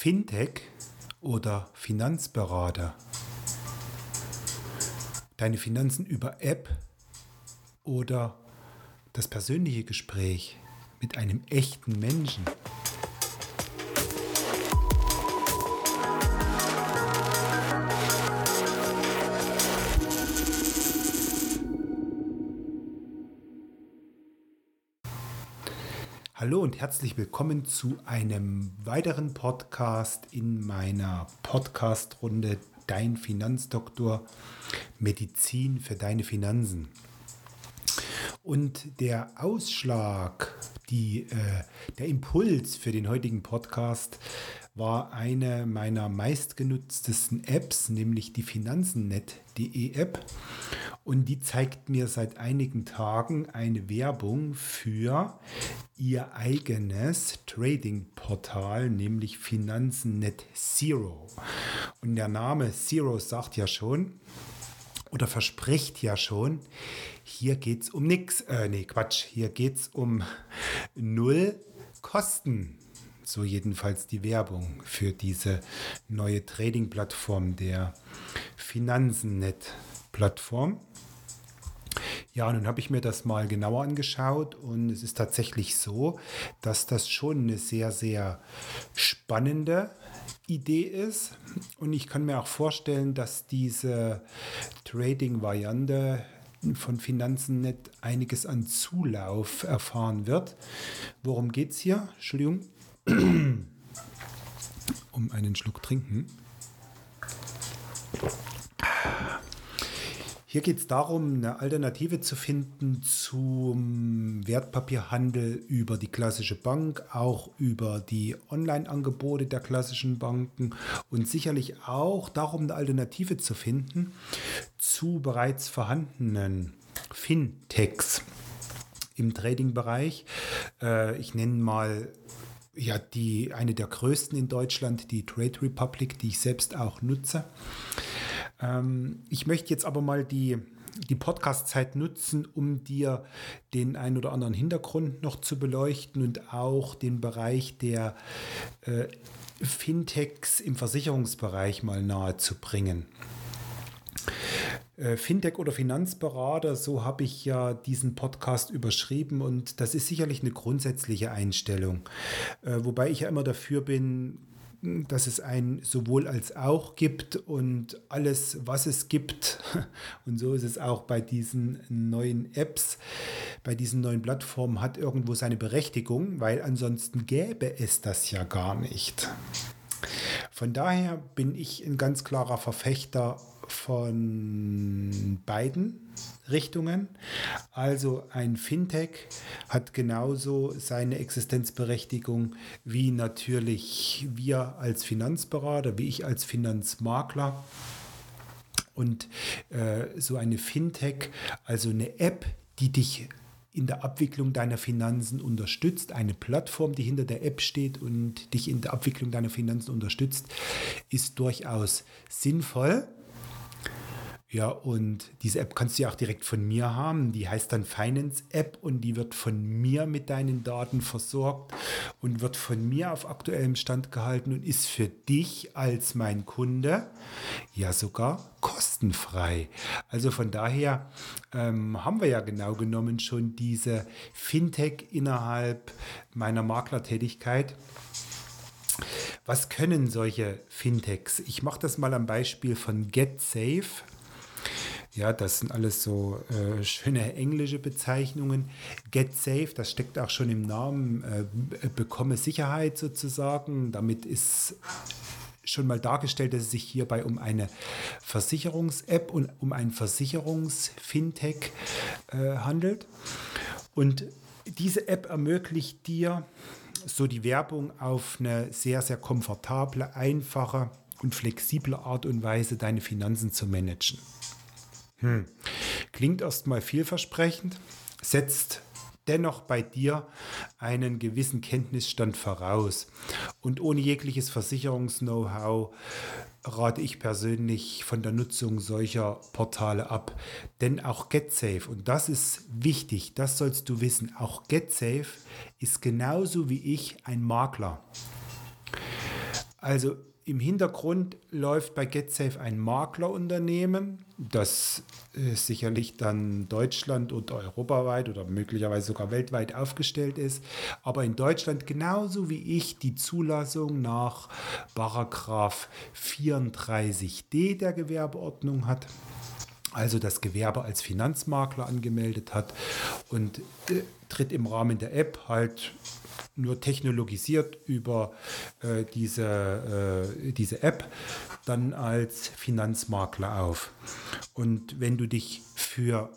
Fintech oder Finanzberater, deine Finanzen über App oder das persönliche Gespräch mit einem echten Menschen. Hallo und herzlich willkommen zu einem weiteren Podcast in meiner Podcast-Runde Dein Finanzdoktor, Medizin für deine Finanzen. Und der Ausschlag, der Impuls für den heutigen Podcast war eine meiner meistgenutztesten Apps, nämlich die Finanzen.net.de App. Und die zeigt mir seit einigen Tagen eine Werbung für ihr eigenes Trading-Portal, nämlich Finanzen.net Zero. Und der Name Zero sagt ja schon, oder verspricht ja schon, hier geht es um nichts. Hier geht es um null Kosten. So jedenfalls die Werbung für diese neue Trading-Plattform der Finanzen.net-Plattform. Ja, nun habe ich mir das mal genauer angeschaut und es ist tatsächlich so, dass das schon eine sehr, sehr spannende Idee ist. Und ich kann mir auch vorstellen, dass diese Trading-Variante von Finanzen.net einiges an Zulauf erfahren wird. Worum geht es hier? Entschuldigung. Um einen Schluck trinken. Hier geht es darum, eine Alternative zu finden zum Wertpapierhandel über die klassische Bank, auch über die Online-Angebote der klassischen Banken und sicherlich auch darum, eine Alternative zu finden zu bereits vorhandenen Fintechs im Trading-Bereich. Ich nenne mal eine der größten in Deutschland, die Trade Republic, die ich selbst auch nutze. Ich möchte jetzt aber mal die Podcast-Zeit nutzen, um dir den ein oder anderen Hintergrund noch zu beleuchten und auch den Bereich der Fintechs im Versicherungsbereich mal nahe zu bringen. Fintech oder Finanzberater, so habe ich ja diesen Podcast überschrieben und das ist sicherlich eine grundsätzliche Einstellung, wobei ich ja immer dafür bin, dass es ein sowohl als auch gibt und alles, was es gibt. Und so ist es auch bei diesen neuen Apps, bei diesen neuen Plattformen hat irgendwo seine Berechtigung, weil ansonsten gäbe es das ja gar nicht. Von daher bin ich ein ganz klarer Verfechter von beiden Richtungen. Also ein Fintech hat genauso seine Existenzberechtigung wie natürlich wir als Finanzberater, wie ich als Finanzmakler. Und so eine Fintech, also eine App, die dich in der Abwicklung deiner Finanzen unterstützt, eine Plattform, die hinter der App steht und dich in der Abwicklung deiner Finanzen unterstützt, ist durchaus sinnvoll. Ja, und diese App kannst du ja auch direkt von mir haben. Die heißt dann Finance App und die wird von mir mit deinen Daten versorgt und wird von mir auf aktuellem Stand gehalten und ist für dich als mein Kunde ja sogar kostenfrei. Also von daher haben wir ja genau genommen schon diese Fintech innerhalb meiner Maklertätigkeit. Was können solche Fintechs? Ich mache das mal am Beispiel von GetSafe. Ja, das sind alles so schöne englische Bezeichnungen. GetSafe, das steckt auch schon im Namen, bekomme Sicherheit sozusagen. Damit ist schon mal dargestellt, dass es sich hierbei um eine Versicherungs-App und um ein Versicherungs-Fintech handelt. Und diese App ermöglicht dir so die Werbung auf eine sehr, sehr komfortable, einfache und flexible Art und Weise, deine Finanzen zu managen. Klingt erstmal vielversprechend, setzt dennoch bei dir einen gewissen Kenntnisstand voraus. Und ohne jegliches Versicherungs-Know-how rate ich persönlich von der Nutzung solcher Portale ab. Denn auch GetSafe, und das ist wichtig, das sollst du wissen, auch GetSafe ist genauso wie ich ein Makler. Also im Hintergrund läuft bei GetSafe ein Maklerunternehmen, das sicherlich dann Deutschland und europaweit oder möglicherweise sogar weltweit aufgestellt ist, aber in Deutschland genauso wie ich die Zulassung nach Paragraph 34d der Gewerbeordnung hat, also das Gewerbe als Finanzmakler angemeldet hat und tritt im Rahmen der App halt nur technologisiert über diese App dann als Finanzmakler auf. Und wenn du dich für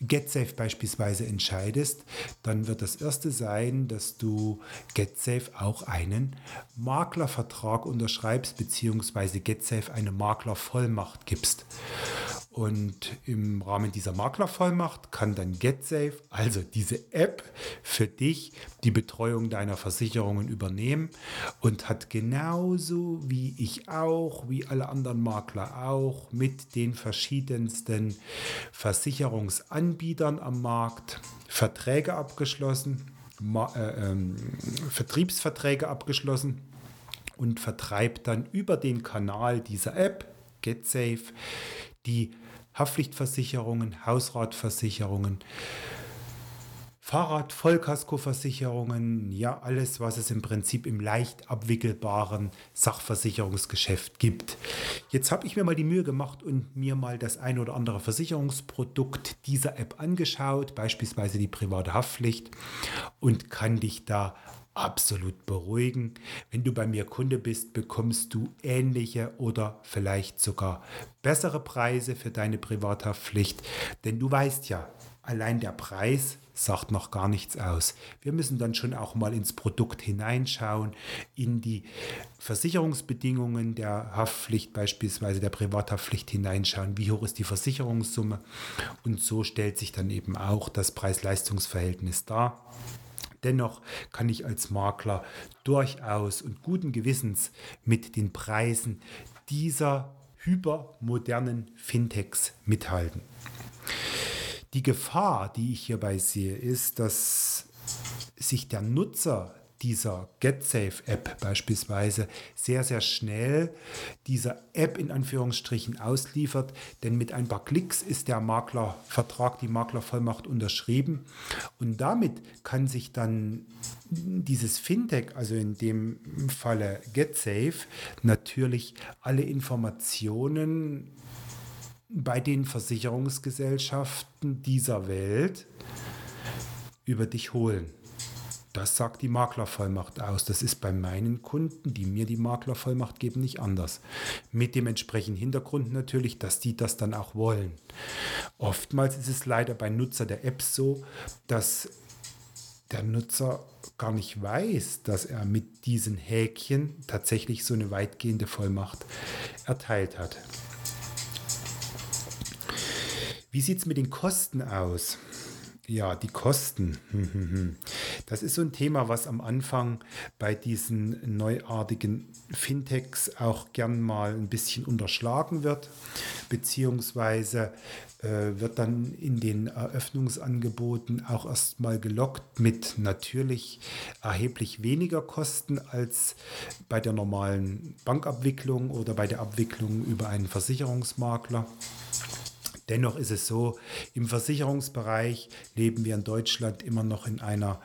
GetSafe beispielsweise entscheidest, dann wird das Erste sein, dass du GetSafe auch einen Maklervertrag unterschreibst, beziehungsweise GetSafe eine Maklervollmacht gibst. Und im Rahmen dieser Maklervollmacht kann dann GetSafe, also diese App, für dich die Betreuung deiner Versicherungen übernehmen und hat genauso wie ich auch, wie alle anderen Makler auch, mit den verschiedensten Versicherungsanbietern am Markt Verträge abgeschlossen, Vertriebsverträge abgeschlossen und vertreibt dann über den Kanal dieser App, GetSafe, die Haftpflichtversicherungen, Hausratversicherungen, Fahrrad-, Vollkaskoversicherungen, ja alles, was es im Prinzip im leicht abwickelbaren Sachversicherungsgeschäft gibt. Jetzt habe ich mir mal die Mühe gemacht und mir mal das ein oder andere Versicherungsprodukt dieser App angeschaut, beispielsweise die private Haftpflicht, und kann dich da absolut beruhigen. Wenn du bei mir Kunde bist, bekommst du ähnliche oder vielleicht sogar bessere Preise für deine Privathaftpflicht. Denn du weißt ja, allein der Preis sagt noch gar nichts aus. Wir müssen dann schon auch mal ins Produkt hineinschauen, in die Versicherungsbedingungen der Haftpflicht, beispielsweise der Privathaftpflicht hineinschauen, wie hoch ist die Versicherungssumme. Und so stellt sich dann eben auch das Preis-Leistungs-Verhältnis dar. Dennoch kann ich als Makler durchaus und guten Gewissens mit den Preisen dieser hypermodernen Fintechs mithalten. Die Gefahr, die ich hierbei sehe, ist, dass sich der Nutzer dieser GetSafe-App beispielsweise sehr, sehr schnell dieser App in Anführungsstrichen ausliefert, denn mit ein paar Klicks ist der Maklervertrag, die Maklervollmacht unterschrieben und damit kann sich dann dieses Fintech, also in dem Falle GetSafe, natürlich alle Informationen bei den Versicherungsgesellschaften dieser Welt über dich holen. Das sagt die Maklervollmacht aus. Das ist bei meinen Kunden, die mir die Maklervollmacht geben, nicht anders. Mit dem entsprechenden Hintergrund natürlich, dass die das dann auch wollen. Oftmals ist es leider bei Nutzer der Apps so, dass der Nutzer gar nicht weiß, dass er mit diesen Häkchen tatsächlich so eine weitgehende Vollmacht erteilt hat. Wie sieht es mit den Kosten aus? Ja, die Kosten. Das ist so ein Thema, was am Anfang bei diesen neuartigen Fintechs auch gern mal ein bisschen unterschlagen wird, beziehungsweise wird dann in den Eröffnungsangeboten auch erstmal gelockt mit natürlich erheblich weniger Kosten als bei der normalen Bankabwicklung oder bei der Abwicklung über einen Versicherungsmakler. Dennoch ist es so, im Versicherungsbereich leben wir in Deutschland immer noch in einer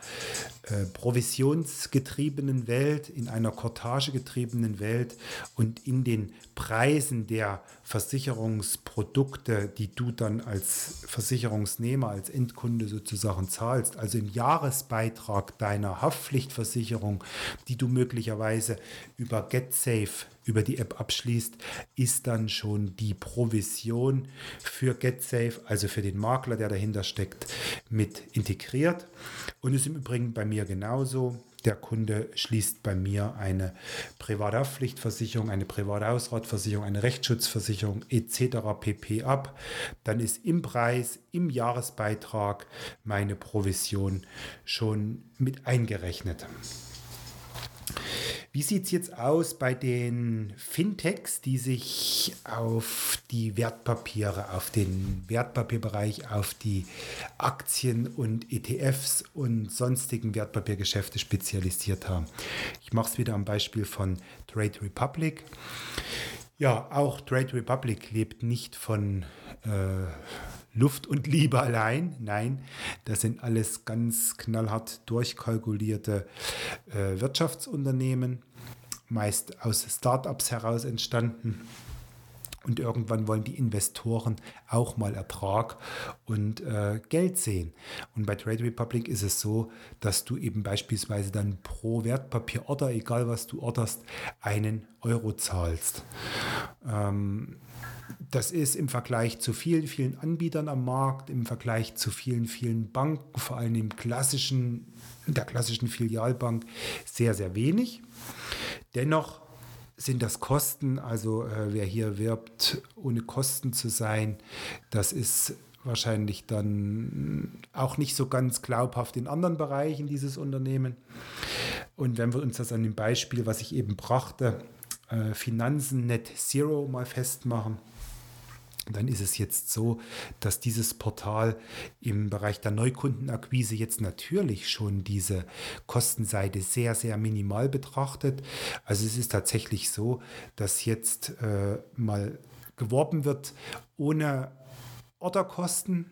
provisionsgetriebenen Welt, in einer kortagegetriebenen Welt und in den Preisen der Versicherungsprodukte, die du dann als Versicherungsnehmer, als Endkunde sozusagen zahlst, also im Jahresbeitrag deiner Haftpflichtversicherung, die du möglicherweise über GetSafe, über die App abschließt, ist dann schon die Provision für GetSafe, also für den Makler, der dahinter steckt, mit integriert. Und ist im Übrigen bei mir genauso. Der Kunde schließt bei mir eine private Haftpflichtversicherung, eine private Hausratversicherung, eine Rechtsschutzversicherung etc. pp. ab. Dann ist im Preis, im Jahresbeitrag meine Provision schon mit eingerechnet. Wie sieht es jetzt aus bei den Fintechs, die sich auf die Wertpapiere, auf den Wertpapierbereich, auf die Aktien und ETFs und sonstigen Wertpapiergeschäfte spezialisiert haben? Ich mache es wieder am Beispiel von Trade Republic. Ja, auch Trade Republic lebt nicht von Luft und Liebe allein. Nein, das sind alles ganz knallhart durchkalkulierte Wirtschaftsunternehmen, meist aus Startups heraus entstanden. Und irgendwann wollen die Investoren auch mal Ertrag und Geld sehen. Und bei Trade Republic ist es so, dass du eben beispielsweise dann pro Wertpapier-Order, egal was du orderst, einen Euro zahlst. Das ist im Vergleich zu vielen, vielen Anbietern am Markt, im Vergleich zu vielen, vielen Banken, vor allem der klassischen Filialbank, sehr, sehr wenig. Dennoch sind das Kosten, also wer hier wirbt, ohne Kosten zu sein, das ist wahrscheinlich dann auch nicht so ganz glaubhaft in anderen Bereichen, dieses Unternehmen. Und wenn wir uns das an dem Beispiel, was ich eben brachte, Finanzen.net Zero mal festmachen, dann ist es jetzt so, dass dieses Portal im Bereich der Neukundenakquise jetzt natürlich schon diese Kostenseite sehr, sehr minimal betrachtet. Also es ist tatsächlich so, dass jetzt mal geworben wird ohne Orderkosten.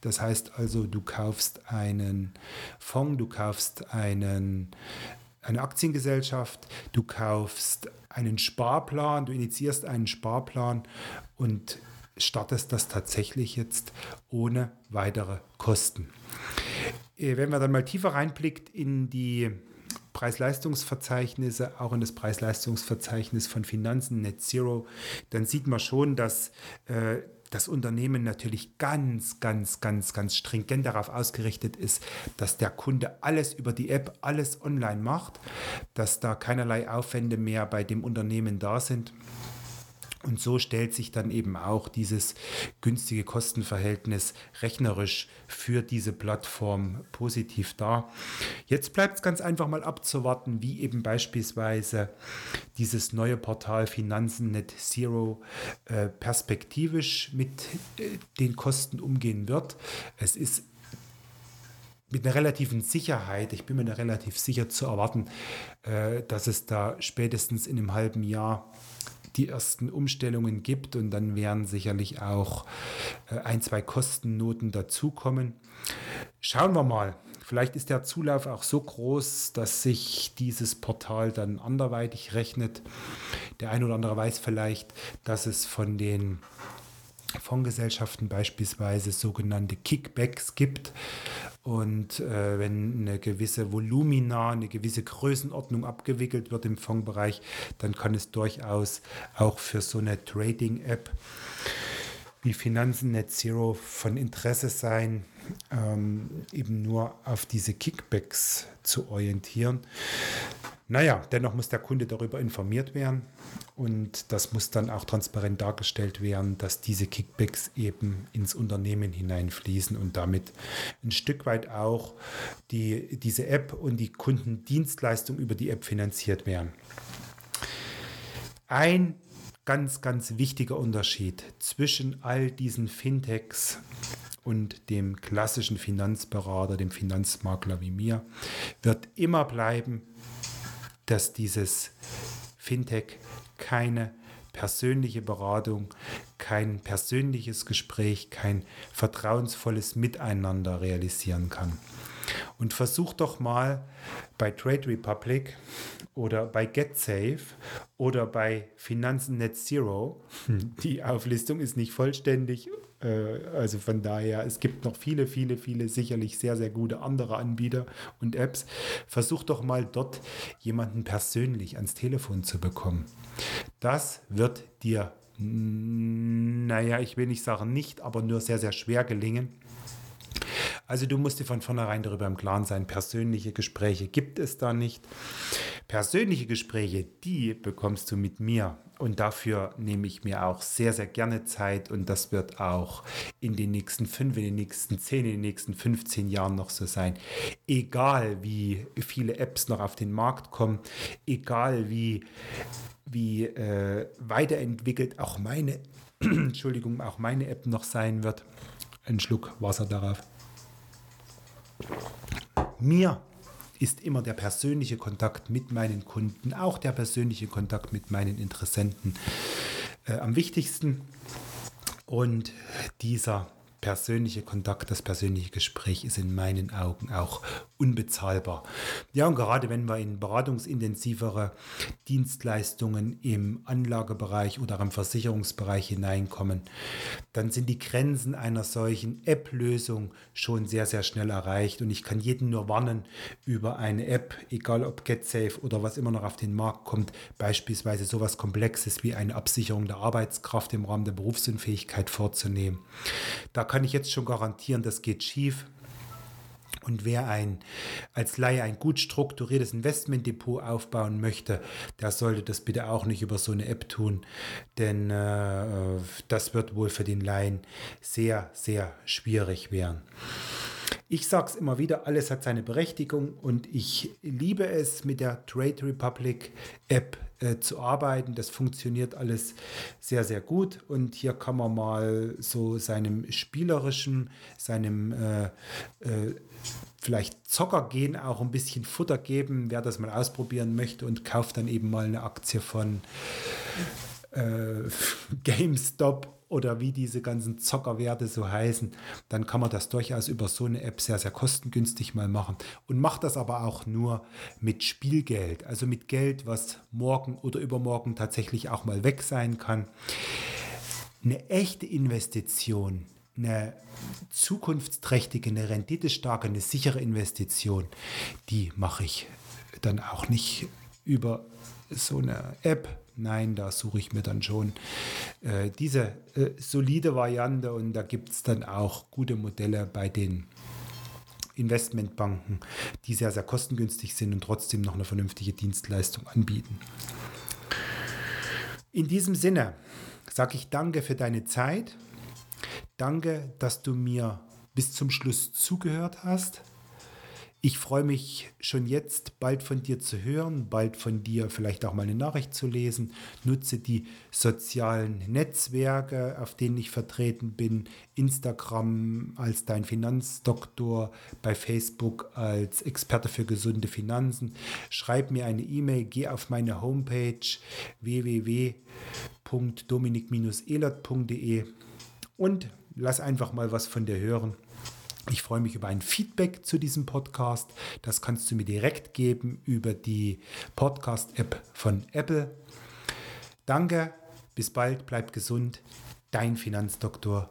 Das heißt also, du kaufst einen Fonds, du kaufst eine Aktiengesellschaft, du kaufst einen Sparplan, du initiierst einen Sparplan und startest das tatsächlich jetzt ohne weitere Kosten. Wenn man dann mal tiefer reinblickt in die Preis-Leistungs-Verzeichnisse, auch in das Preis-Leistungs-Verzeichnis von Finanzen.net Zero, dann sieht man schon, dass das Unternehmen natürlich ganz, ganz, ganz, ganz stringent darauf ausgerichtet ist, dass der Kunde alles über die App, alles online macht, dass da keinerlei Aufwände mehr bei dem Unternehmen da sind. Und so stellt sich dann eben auch dieses günstige Kostenverhältnis rechnerisch für diese Plattform positiv dar. Jetzt bleibt es ganz einfach mal abzuwarten, wie eben beispielsweise dieses neue Portal Finanzen.net Zero perspektivisch mit den Kosten umgehen wird. Es ist mit einer relativen Sicherheit, ich bin mir da relativ sicher zu erwarten, dass es da spätestens in einem halben Jahr die ersten Umstellungen gibt und dann werden sicherlich auch ein, zwei Kostennoten dazukommen. Schauen wir mal. Vielleicht ist der Zulauf auch so groß, dass sich dieses Portal dann anderweitig rechnet. Der ein oder andere weiß vielleicht, dass es von den Fondsgesellschaften beispielsweise sogenannte Kickbacks gibt. Und wenn eine gewisse Volumina, eine gewisse Größenordnung abgewickelt wird im Fondsbereich, dann kann es durchaus auch für so eine Trading-App wie Finanzen.net Zero von Interesse sein, eben nur auf diese Kickbacks zu orientieren. Naja, dennoch muss der Kunde darüber informiert werden und das muss dann auch transparent dargestellt werden, dass diese Kickbacks eben ins Unternehmen hineinfließen und damit ein Stück weit auch diese App und die Kundendienstleistung über die App finanziert werden. Ein ganz, ganz wichtiger Unterschied zwischen all diesen Fintechs und dem klassischen Finanzberater, dem Finanzmakler wie mir, wird immer bleiben, dass dieses Fintech keine persönliche Beratung, kein persönliches Gespräch, kein vertrauensvolles Miteinander realisieren kann. Und versuch doch mal bei Trade Republic oder bei GetSafe oder bei Finanzen.net Zero, die Auflistung ist nicht vollständig, also von daher, es gibt noch viele, viele, viele sicherlich sehr, sehr gute andere Anbieter und Apps. Versuch doch mal dort jemanden persönlich ans Telefon zu bekommen. Das wird dir, ich will nicht sagen nicht, aber nur sehr, sehr schwer gelingen. Also du musst dir von vornherein darüber im Klaren sein, persönliche Gespräche gibt es da nicht. Persönliche Gespräche, die bekommst du mit mir und dafür nehme ich mir auch sehr, sehr gerne Zeit und das wird auch in den nächsten 5, in den nächsten 10, in den nächsten 15 Jahren noch so sein. Egal wie viele Apps noch auf den Markt kommen, egal wie weiterentwickelt auch meine auch meine App noch sein wird. Ein Schluck Wasser darauf. Mir ist immer der persönliche Kontakt mit meinen Kunden, auch der persönliche Kontakt mit meinen Interessenten am wichtigsten. Und dieser persönliche Kontakt, das persönliche Gespräch ist in meinen Augen auch unbezahlbar. Ja, und gerade wenn wir in beratungsintensivere Dienstleistungen im Anlagebereich oder im Versicherungsbereich hineinkommen, dann sind die Grenzen einer solchen App-Lösung schon sehr, sehr schnell erreicht. Und ich kann jeden nur warnen, über eine App, egal ob GetSafe oder was immer noch auf den Markt kommt, beispielsweise sowas Komplexes wie eine Absicherung der Arbeitskraft im Rahmen der Berufsunfähigkeit vorzunehmen. Da kann ich jetzt schon garantieren, das geht schief. Und wer als Laie ein gut strukturiertes Investmentdepot aufbauen möchte, der sollte das bitte auch nicht über so eine App tun, denn das wird wohl für den Laien sehr, sehr schwierig werden. Ich sage es immer wieder, alles hat seine Berechtigung und ich liebe es, mit der Trade Republic App zu arbeiten. Das funktioniert alles sehr, sehr gut und hier kann man mal so seinem spielerischen, vielleicht Zockergehen auch ein bisschen Futter geben, wer das mal ausprobieren möchte und kauft dann eben mal eine Aktie von GameStop oder wie diese ganzen Zockerwerte so heißen, dann kann man das durchaus über so eine App sehr, sehr kostengünstig mal machen. Und macht das aber auch nur mit Spielgeld, also mit Geld, was morgen oder übermorgen tatsächlich auch mal weg sein kann. Eine echte Investition, eine zukunftsträchtige, eine renditestarke, eine sichere Investition, die mache ich dann auch nicht über so eine App. Nein, da suche ich mir dann schon diese solide Variante und da gibt es dann auch gute Modelle bei den Investmentbanken, die sehr, sehr kostengünstig sind und trotzdem noch eine vernünftige Dienstleistung anbieten. In diesem Sinne sage ich danke für deine Zeit. Danke, dass du mir bis zum Schluss zugehört hast. Ich freue mich schon jetzt, bald von dir zu hören, bald von dir vielleicht auch mal eine Nachricht zu lesen. Nutze die sozialen Netzwerke, auf denen ich vertreten bin. Instagram als Dein Finanzdoktor, bei Facebook als Experte für gesunde Finanzen. Schreib mir eine E-Mail, geh auf meine Homepage www.dominik-elert.de und lass einfach mal was von dir hören. Ich freue mich über ein Feedback zu diesem Podcast. Das kannst du mir direkt geben über die Podcast-App von Apple. Danke, bis bald, bleib gesund. Dein Finanzdoktor.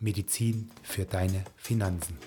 Medizin für deine Finanzen.